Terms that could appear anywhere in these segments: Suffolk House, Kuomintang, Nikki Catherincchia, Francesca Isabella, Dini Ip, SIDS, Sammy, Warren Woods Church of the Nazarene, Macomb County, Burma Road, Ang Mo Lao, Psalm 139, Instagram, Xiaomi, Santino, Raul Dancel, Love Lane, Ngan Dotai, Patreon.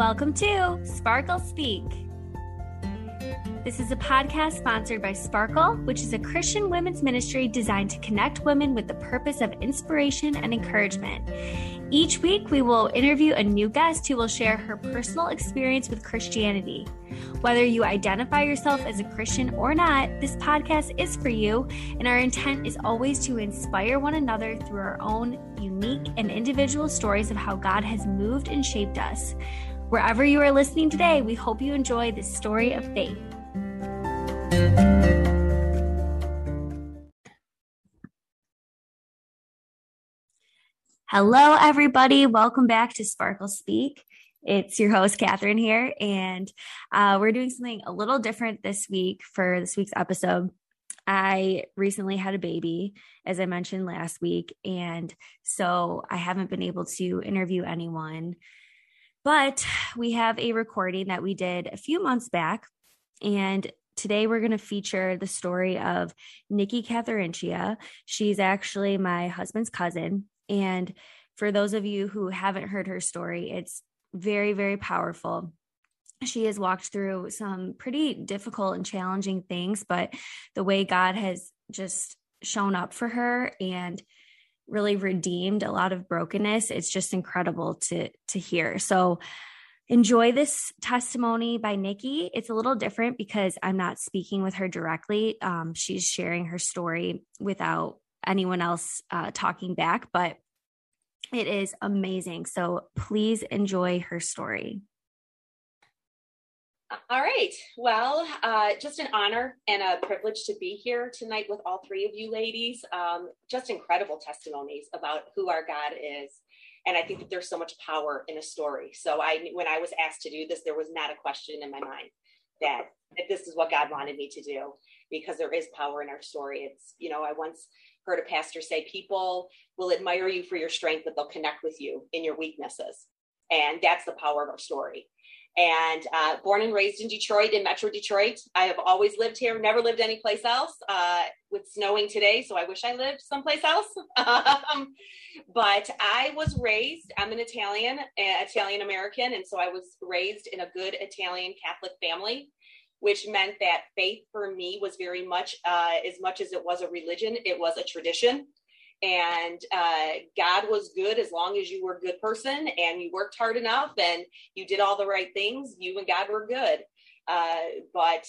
Welcome to Sparkle Speak. This is a podcast sponsored by Sparkle, which is a Christian women's ministry designed to connect women with the purpose of inspiration and encouragement. Each week, we will interview a new guest who will share her personal experience with Christianity. Whether you identify yourself as a Christian or not, this podcast is for you, and our intent is always to inspire one another through our own unique and individual stories of how God has moved and shaped us. Wherever you are listening today, we hope you enjoy this story of faith. Hello, everybody. Welcome back to Sparkle Speak. It's your host, Catherine, here, and we're doing something a little different this week for this week's episode. I recently had a baby, as I mentioned last week, and so I haven't been able to interview anyone, but we have a recording that we did a few months back, and today we're going to feature the story of Nikki Catherincchia. She's actually my husband's cousin. And for those of you who haven't heard her story, it's very, very powerful. She has walked through some pretty difficult and challenging things, but the way God has just shown up for her and really redeemed a lot of brokenness, it's just incredible to hear. So enjoy this testimony by Nikki. It's a little different because I'm not speaking with her directly. She's sharing her story without anyone else talking back, but it is amazing. So please enjoy her story. All right. Well, just an honor and a privilege to be here tonight with all three of you ladies. Just incredible testimonies about who our God is. And I think that there's so much power in a story. So when I was asked to do this, there was not a question in my mind that this is what God wanted me to do, because there is power in our story. It's, you know, I once heard a pastor say, people will admire you for your strength, but they'll connect with you in your weaknesses. And that's the power of our story. And born and raised in Detroit, in Metro Detroit, I have always lived here, never lived anyplace else. With snowing today, so I wish I lived someplace else. But I was raised, I'm an Italian American, and so I was raised in a good Italian Catholic family, which meant that faith for me was very much as it was a religion, it was a tradition. And God was good as long as you were a good person and you worked hard enough and you did all the right things. You and God were good. But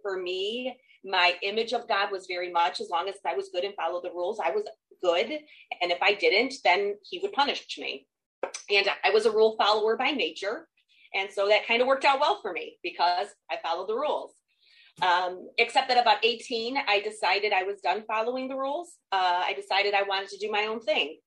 for me, my image of God was very much as long as I was good and followed the rules, I was good. And if I didn't, then he would punish me. And I was a rule follower by nature. And so that kind of worked out well for me because I followed the rules. Except that about 18, I decided I was done following the rules. I decided I wanted to do my own thing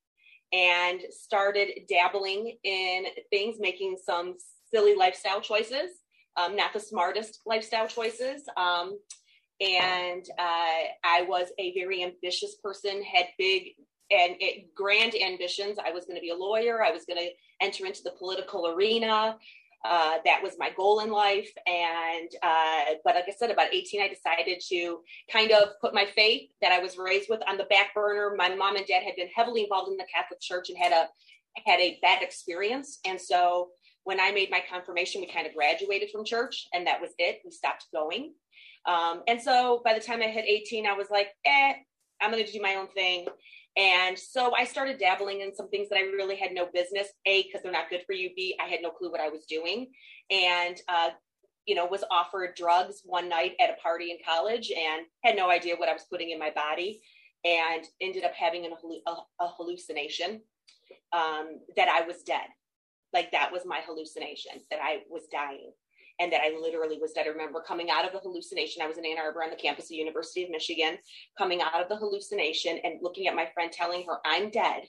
and started dabbling in things, making some silly lifestyle choices, not the smartest lifestyle choices. I was a very ambitious person, had big and grand ambitions. I was going to be a lawyer. I was going to enter into the political arena. That was my goal in life. And, but like I said, about 18, I decided to kind of put my faith that I was raised with on the back burner. My mom and dad had been heavily involved in the Catholic Church and had a bad experience. And so when I made my confirmation, we kind of graduated from church and that was it. We stopped going. And so by the time I hit 18, I was like, I'm going to do my own thing. And so I started dabbling in some things that I really had no business, A, because they're not good for you, B, I had no clue what I was doing, and, was offered drugs one night at a party in college and had no idea what I was putting in my body and ended up having a hallucination that I was dead. Like that was my hallucination, that I was dying and that I literally was dead. I remember coming out of the hallucination. I was in Ann Arbor on the campus of the University of Michigan, coming out of the hallucination and looking at my friend, telling her I'm dead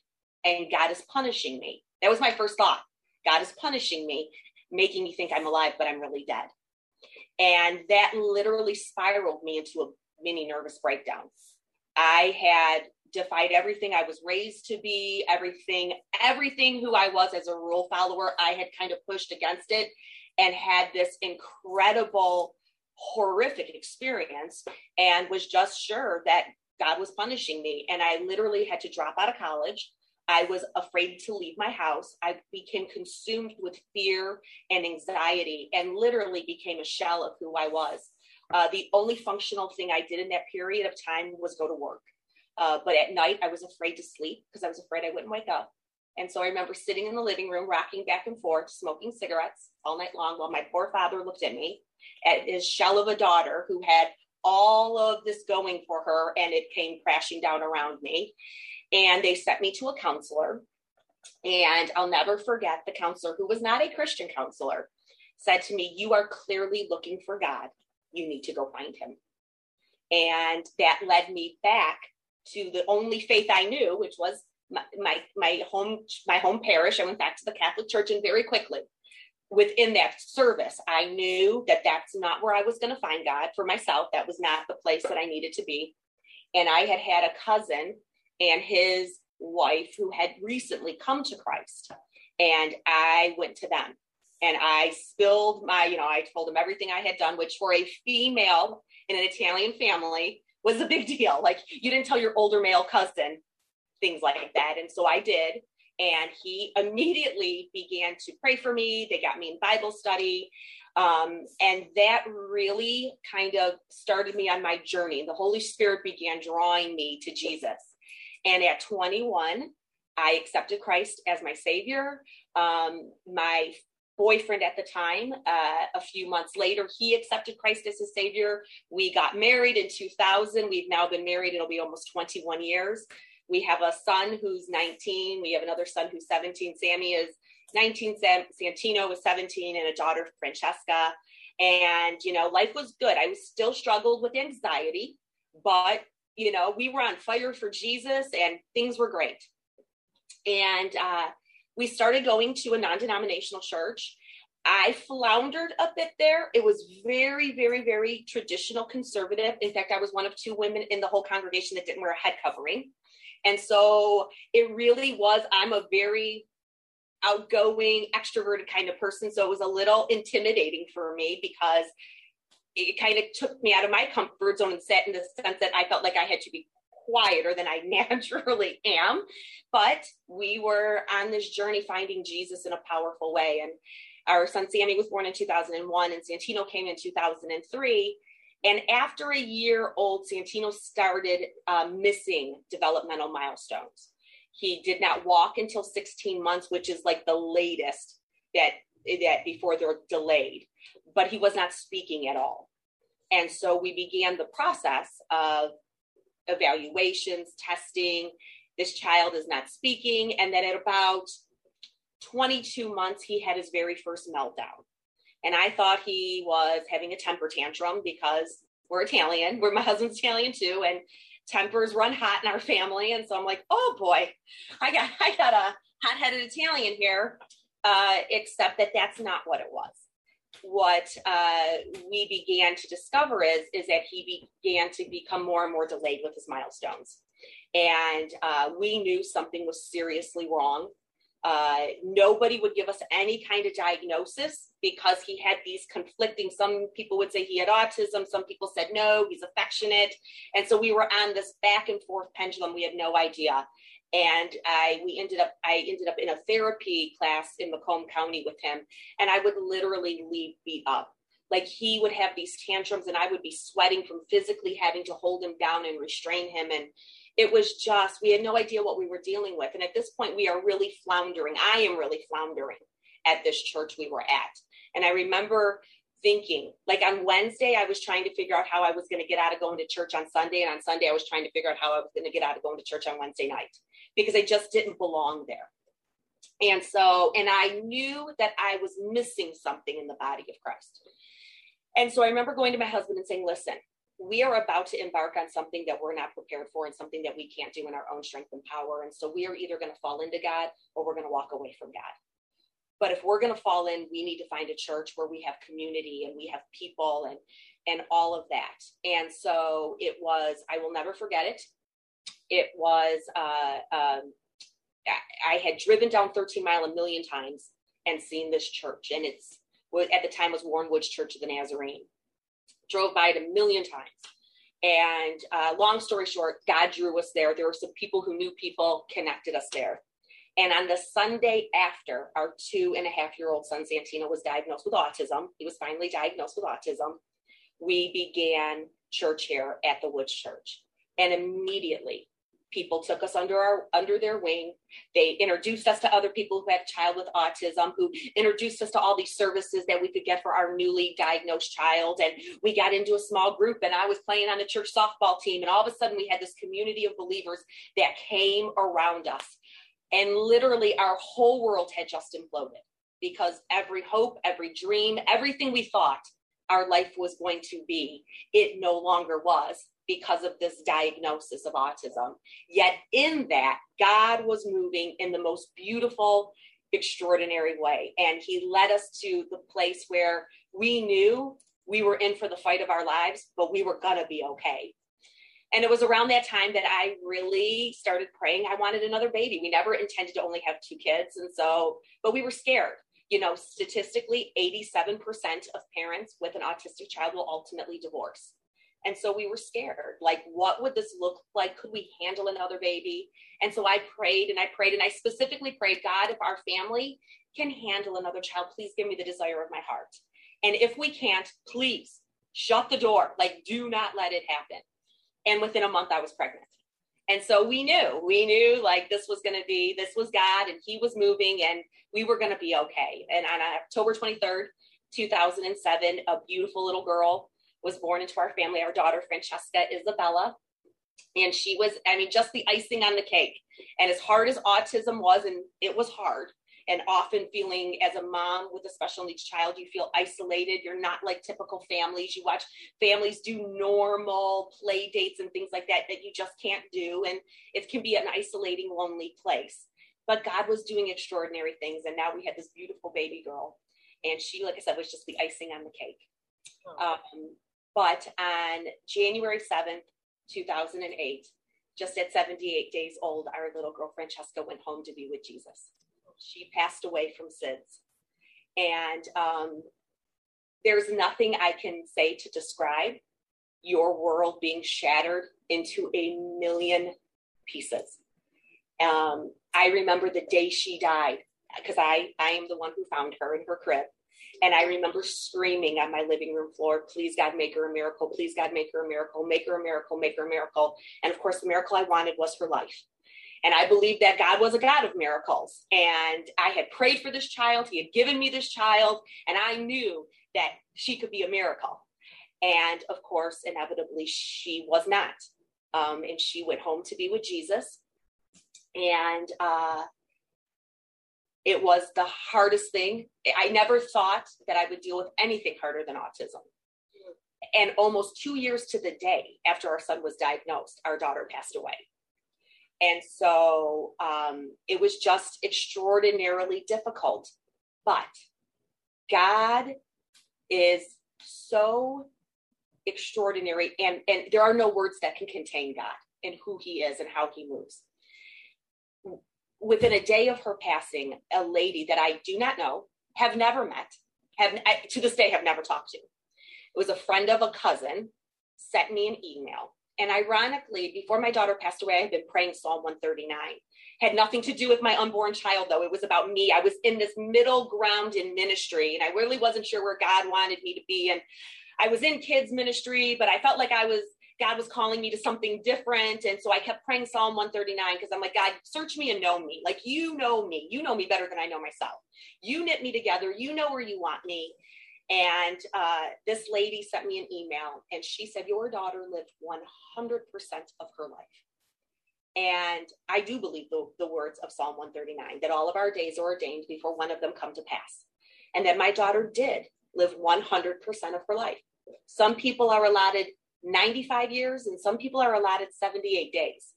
and God is punishing me. That was my first thought. God is punishing me, making me think I'm alive, but I'm really dead. And that literally spiraled me into a mini nervous breakdown. I had defied everything I was raised to be, everything who I was as a rule follower. I had kind of pushed against it and had this incredible, horrific experience and was just sure that God was punishing me. And I literally had to drop out of college. I was afraid to leave my house. I became consumed with fear and anxiety and literally became a shell of who I was. The only functional thing I did in that period of time was go to work. But at night, I was afraid to sleep because I was afraid I wouldn't wake up. And so I remember sitting in the living room, rocking back and forth, smoking cigarettes all night long while my poor father looked at me, at his shell of a daughter who had all of this going for her, and it came crashing down around me. And they sent me to a counselor, and I'll never forget the counselor, who was not a Christian counselor, said to me, "You are clearly looking for God. You need to go find him." And that led me back to the only faith I knew, which was my home parish. I went back to the Catholic Church, and very quickly within that service, I knew that that's not where I was going to find God for myself. That was not the place that I needed to be. And I had had a cousin and his wife who had recently come to Christ, and I went to them and I spilled I told them everything I had done, which for a female in an Italian family was a big deal. Like, you didn't tell your older male cousin things like that. And so I did. And he immediately began to pray for me. They got me in Bible study. And that really kind of started me on my journey. The Holy Spirit began drawing me to Jesus. And at 21, I accepted Christ as my Savior. My boyfriend at the time, a few months later, he accepted Christ as his Savior. We got married in 2000. We've now been married. It'll be almost 21 years. We have a son who's 19. We have another son who's 17. Sammy is 19. Santino is 17, and a daughter, Francesca. And, life was good. I still struggled with anxiety, but, we were on fire for Jesus and things were great. And we started going to a non-denominational church. I floundered a bit there. It was very, very, very traditional conservative. In fact, I was one of two women in the whole congregation that didn't wear a head covering. And so it really was, I'm a very outgoing, extroverted kind of person. So it was a little intimidating for me because it kind of took me out of my comfort zone and set in the sense that I felt like I had to be quieter than I naturally am. But we were on this journey finding Jesus in a powerful way. And our son Sammy was born in 2001 and Santino came in 2003. And after a year old, Santino started missing developmental milestones. He did not walk until 16 months, which is like the latest that before they're delayed, but he was not speaking at all. And so we began the process of evaluations, testing. This child is not speaking. And then at about 22 months, he had his very first meltdown. And I thought he was having a temper tantrum because we're Italian. My husband's Italian too. And tempers run hot in our family. And so I'm like, oh boy, I got a hot-headed Italian here. Except that that's not what it was. What we began to discover is that he began to become more and more delayed with his milestones. And we knew something was seriously wrong. Nobody would give us any kind of diagnosis because he had these conflicting, some people would say he had autism. Some people said, no, he's affectionate. And so we were on this back and forth pendulum. We had no idea. And I ended up in a therapy class in Macomb County with him. And I would literally leave beat up. Like, he would have these tantrums and I would be sweating from physically having to hold him down and restrain him. And it was just, we had no idea what we were dealing with. And at this point, we are really floundering. I am really floundering at this church we were at. And I remember thinking, like, on Wednesday, I was trying to figure out how I was going to get out of going to church on Sunday. And on Sunday, I was trying to figure out how I was going to get out of going to church on Wednesday night, because I just didn't belong there. And so, and I knew that I was missing something in the body of Christ. And so I remember going to my husband and saying, listen, we are about to embark on something that we're not prepared for and something that we can't do in our own strength and power. And so we are either going to fall into God or we're going to walk away from God. But if we're going to fall in, we need to find a church where we have community and we have people and all of that. And so it was, I will never forget it. It was, I had driven down 13 Mile a million times and seen this church. And it's, at the time was Warren Woods Church of the Nazarene. Drove by it a million times. And long story short, God drew us there. There were some people who knew people, connected us there. And on the Sunday after, our 2.5-year-old son, Santino, was diagnosed with autism. He was finally diagnosed with autism. We began church here at the Woods Church. And immediately, people took us under their wing. They introduced us to other people who had a child with autism, who introduced us to all these services that we could get for our newly diagnosed child. And we got into a small group, and I was playing on a church softball team. And all of a sudden, we had this community of believers that came around us. And literally our whole world had just imploded, because every hope, every dream, everything we thought our life was going to be, it no longer was, because of this diagnosis of autism. Yet in that, God was moving in the most beautiful, extraordinary way. And he led us to the place where we knew we were in for the fight of our lives, but we were going to be okay. And it was around that time that I really started praying. I wanted another baby. We never intended to only have 2 kids. And so, but we were scared. You know, statistically, 87% of parents with an autistic child will ultimately divorce. And so we were scared. Like, what would this look like? Could we handle another baby? And so I prayed and I prayed, and I specifically prayed, God, if our family can handle another child, please give me the desire of my heart. And if we can't, please shut the door. Like, do not let it happen. And within a month, I was pregnant. And so we knew like this was God, and he was moving, and we were going to be okay. And on October 23rd, 2007, a beautiful little girl was born into our family. Our daughter, Francesca Isabella. And she was, just the icing on the cake. And as hard as autism was, and it was hard, and often feeling as a mom with a special needs child, you feel isolated. You're not like typical families. You watch families do normal play dates and things like that, that you just can't do. And it can be an isolating, lonely place. But God was doing extraordinary things. And now we had this beautiful baby girl. And she, like I said, was just the icing on the cake. But on January 7th, 2008, just at 78 days old, our little girl Francesca went home to be with Jesus. She passed away from SIDS. And there's nothing I can say to describe your world being shattered into 1,000,000 pieces. I remember the day she died, because I am the one who found her in her crib. And I remember screaming on my living room floor, please, God, make her a miracle. Please, God, make her a miracle. Make her a miracle. Make her a miracle. And of course, the miracle I wanted was her life. And I believed that God was a God of miracles. And I had prayed for this child. He had given me this child. And I knew that she could be a miracle. And of course, inevitably, she was not. And she went home to be with Jesus. And it was the hardest thing. I never thought that I would deal with anything harder than autism. And almost 2 years to the day after our son was diagnosed, our daughter passed away. And so it was just extraordinarily difficult. But God is so extraordinary. And there are no words that can contain God and who he is and how he moves. Within a day of her passing, a lady that I do not know, have never met, to this day have never talked to. It was a friend of a cousin, sent me an email. And ironically, before my daughter passed away, I had been praying Psalm 139. Had nothing to do with my unborn child, though. It was about me. I was in this middle ground in ministry, and I really wasn't sure where God wanted me to be. And I was in kids ministry, but I felt like God was calling me to something different. And so I kept praying Psalm 139, because I'm like, God, search me and know me. Like, you know me. You know me better than I know myself. You knit me together. You know where you want me. And this lady sent me an email, and she said, your daughter lived 100% of her life. And I do believe the words of Psalm 139, that all of our days are ordained before one of them come to pass. And that my daughter did live 100% of her life. Some people are allotted 95 years, and some people are allotted 78 days.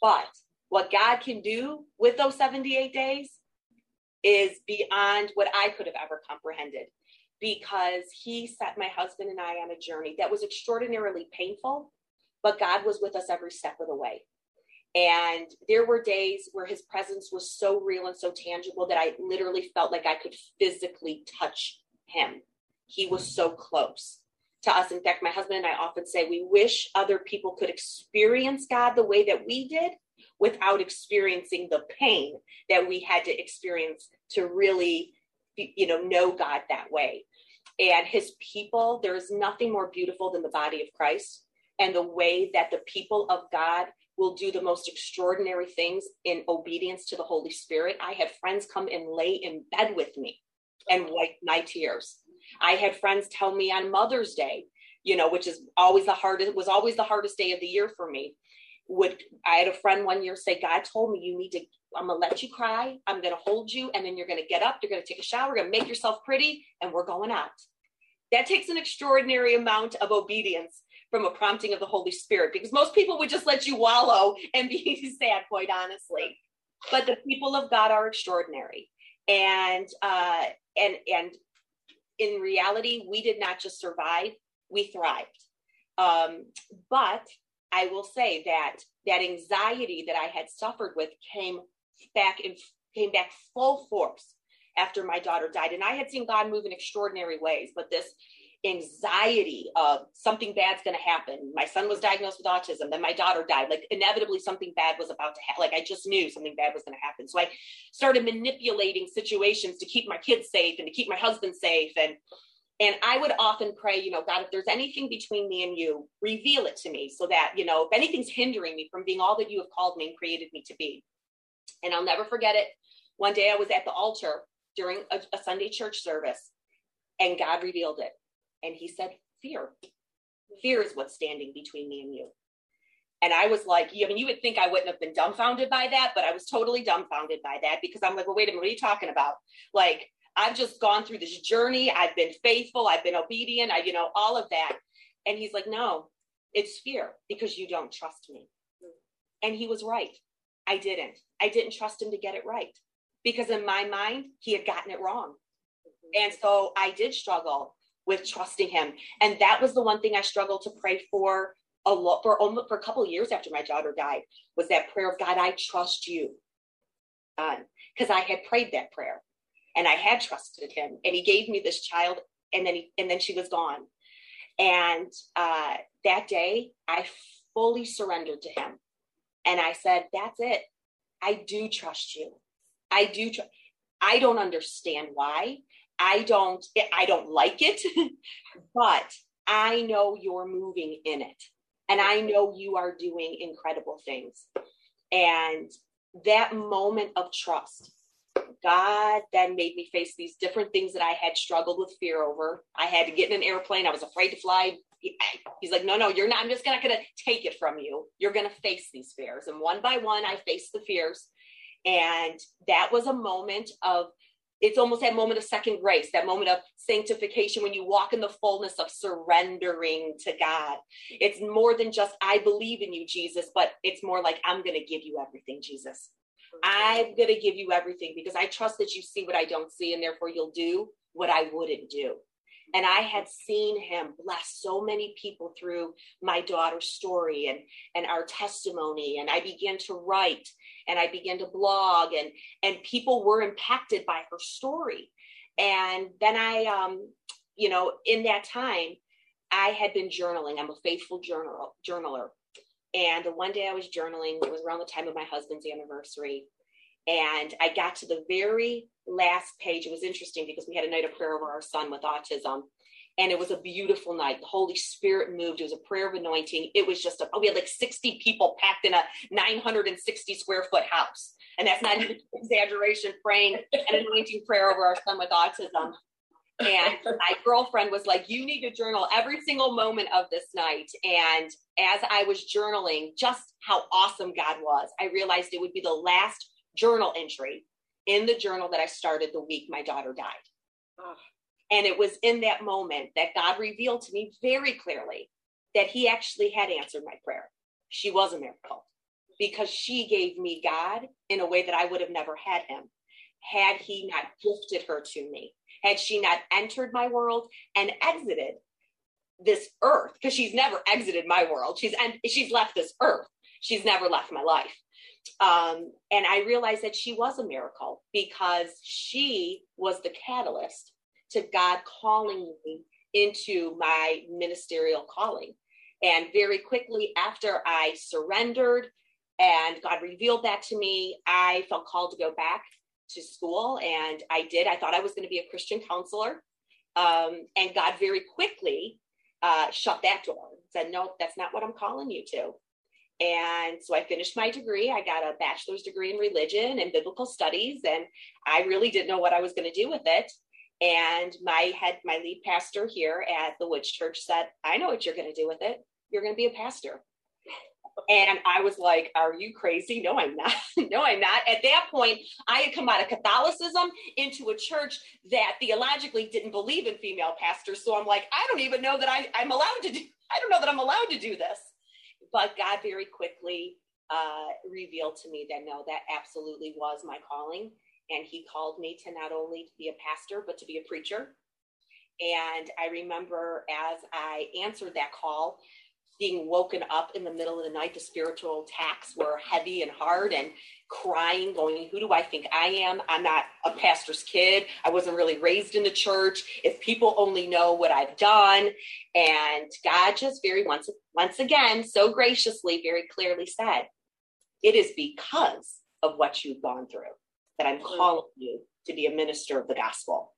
But what God can do with those 78 days is beyond what I could have ever comprehended, because he set my husband and I on a journey that was extraordinarily painful, but God was with us every step of the way. And there were days where his presence was so real and so tangible that I literally felt like I could physically touch him. He was so close to us. In fact, my husband and I often say we wish other people could experience God the way that we did, without experiencing the pain that we had to experience to really, you know God that way. And his people, there is nothing more beautiful than the body of Christ and the way that the people of God will do the most extraordinary things in obedience to the Holy Spirit. I had friends come and lay in bed with me and wipe my tears. I had friends tell me on Mother's Day, you know, which is always the hardest, was always the hardest day of the year for me. I had a friend one year say, God told me you need to, I'm going to let you cry. I'm going to hold you. And then you're going to get up. You're going to take a shower. You're going to make yourself pretty. And we're going out. That takes an extraordinary amount of obedience from a prompting of the Holy Spirit, because most people would just let you wallow and be sad, quite honestly. But the people of God are extraordinary. And in reality, we did not just survive, we thrived. But I will say that that anxiety that I had suffered with came back full force after my daughter died. And I had seen God move in extraordinary ways, but this anxiety of something bad's going to happen. My son was diagnosed with autism. Then my daughter died. Like inevitably something bad was about to happen. Like I just knew something bad was going to happen. So I started manipulating situations to keep my kids safe and to keep my husband safe. And I would often pray, you know, God, if there's anything between me and you, reveal it to me so that, you know, if anything's hindering me from being all that you have called me and created me to be. And I'll never forget it. One day I was at the altar during a Sunday church service and God revealed it. And he said, fear. Fear is what's standing between me and you. And I was like, I mean, you would think I wouldn't have been dumbfounded by that, but I was totally dumbfounded by that because I'm like, well, wait a minute, what are you talking about? Like, I've just gone through this journey. I've been faithful. I've been obedient. I, you know, all of that. And he's like, no, it's fear because you don't trust me. And he was right. I didn't trust him to get it right because in my mind, he had gotten it wrong. And so I did struggle with trusting him. And that was the one thing I struggled to pray for a lot for a couple of years after my daughter died was that prayer of God, I trust you. Because I had prayed that prayer and I had trusted him and he gave me this child and then she was gone. And that day I fully surrendered to him. And I said, that's it. I do trust you. I don't understand why. I don't like it, but I know you're moving in it. And I know you are doing incredible things. And that moment of trust, God then made me face these different things that I had struggled with fear over. I had to get in an airplane. I was afraid to fly. He's like, no, you're not. I'm just not going to take it from you. You're going to face these fears. And one by one, I faced the fears. And that was a moment of, it's almost that moment of second grace, that moment of sanctification when you walk in the fullness of surrendering to God. It's more than just, I believe in you, Jesus, but it's more like, I'm going to give you everything, Jesus. I'm going to give you everything because I trust that you see what I don't see and therefore you'll do what I wouldn't do. And I had seen him bless so many people through my daughter's story and our testimony. And I began to write and I began to blog and people were impacted by her story. And then I, in that time, I had been journaling. I'm a faithful journaler. And one day I was journaling. It was around the time of my husband's anniversary. And I got to the very last page. It was interesting because we had a night of prayer over our son with autism. And it was a beautiful night. The Holy Spirit moved. It was a prayer of anointing. It was just, we had like 60 people packed in a 960 square foot house. And that's not an exaggeration, praying an anointing prayer over our son with autism. And my girlfriend was like, you need to journal every single moment of this night. And as I was journaling just how awesome God was, I realized it would be the last journal entry in the journal that I started the week my daughter died. Oh. And it was in that moment that God revealed to me very clearly that he actually had answered my prayer. She was a miracle because she gave me God in a way that I would have never had him had he not gifted her to me, had she not entered my world and exited this earth, because she's never exited my world. She's left this earth. She's never left my life. And I realized that she was a miracle because she was the catalyst to God calling me into my ministerial calling. And very quickly after I surrendered And God revealed that to me. I felt called to go back to school, and I did. I thought I was going to be a Christian counselor. And God very quickly shut that door, said, no, that's not what I'm calling you to. And so I finished my degree. I got a bachelor's degree in religion and biblical studies, and I really didn't know what I was going to do with it. And my lead pastor here at the Woods Church said, I know what you're going to do with it. You're going to be a pastor. And I was like, are you crazy? No, I'm not. No, I'm not. At that point, I had come out of Catholicism into a church that theologically didn't believe in female pastors. So I'm like, I don't even know that I'm allowed to do. I don't know that I'm allowed to do this. But God very quickly revealed to me that, no, that absolutely was my calling. And he called me to not only to be a pastor, but to be a preacher. And I remember as I answered that call, being woken up in the middle of the night, the spiritual attacks were heavy and hard, and crying, going, who do I think I am? I'm not a pastor's kid. I wasn't really raised in the church. If people only know what I've done. And God just very once again, so graciously, very clearly said, it is because of what you've gone through that I'm calling you to be a minister of the gospel,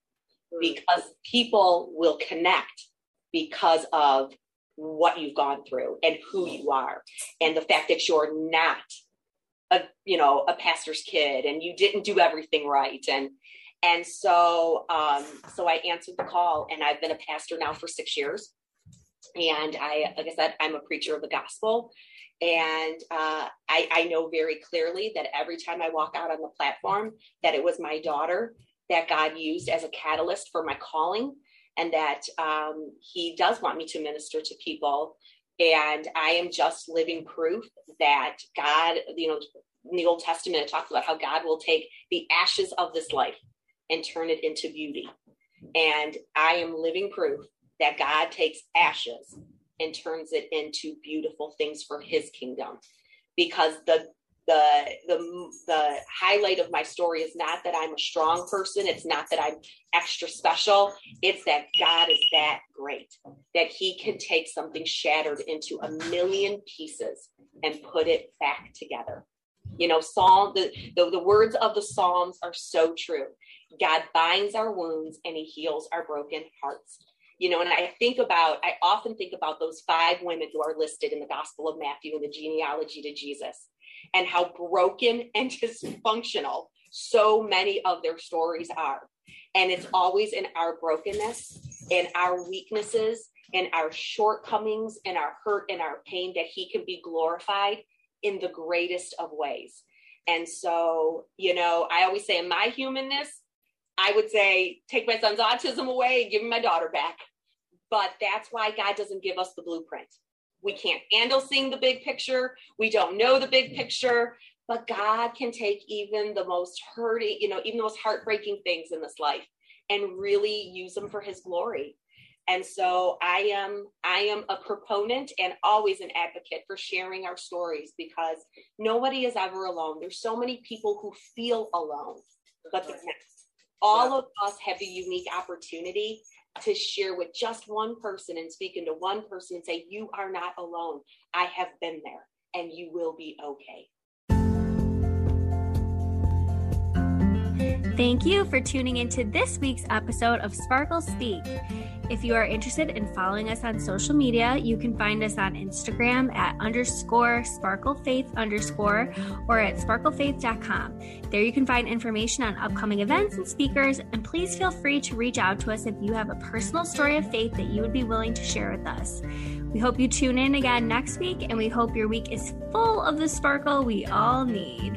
because people will connect because of what you've gone through and who you are, and the fact that you're not a pastor's kid and you didn't do everything right. And so I answered the call, and I've been a pastor now for 6 years. And I, like I said, I'm a preacher of the gospel. And I know very clearly that every time I walk out on the platform, that it was my daughter that God used as a catalyst for my calling, and that he does want me to minister to people. And I am just living proof that God, in the Old Testament, it talks about how God will take the ashes of this life and turn it into beauty. And I am living proof that God takes ashes and turns it into beautiful things for his kingdom. Because the highlight of my story is not that I'm a strong person. It's not that I'm extra special. It's that God is that great, that he can take something shattered into a million pieces and put it back together. Psalm, the words of the Psalms are so true. God binds our wounds and he heals our broken hearts. And I often think about those 5 women who are listed in the Gospel of Matthew in the genealogy to Jesus, and how broken and dysfunctional so many of their stories are. And it's always in our brokenness and our weaknesses and our shortcomings and our hurt and our pain that he can be glorified in the greatest of ways. And so, I always say in my humanness, I would say, take my son's autism away and give him my daughter back. But that's why God doesn't give us the blueprint. We can't handle seeing the big picture. We don't know the big picture, but God can take even the most hurting, even the most heartbreaking things in this life and really use them for his glory. And so I am a proponent and always an advocate for sharing our stories, because nobody is ever alone. There's so many people who feel alone, but they're not. All of us have the unique opportunity to share with just one person and speaking to one person and say, you are not alone. I have been there, and you will be okay. Thank you for tuning into this week's episode of Sparkle Speak. If you are interested in following us on social media, you can find us on Instagram at _sparklefaith_ or at sparklefaith.com. There you can find information on upcoming events and speakers, and please feel free to reach out to us if you have a personal story of faith that you would be willing to share with us. We hope you tune in again next week, and we hope your week is full of the sparkle we all need.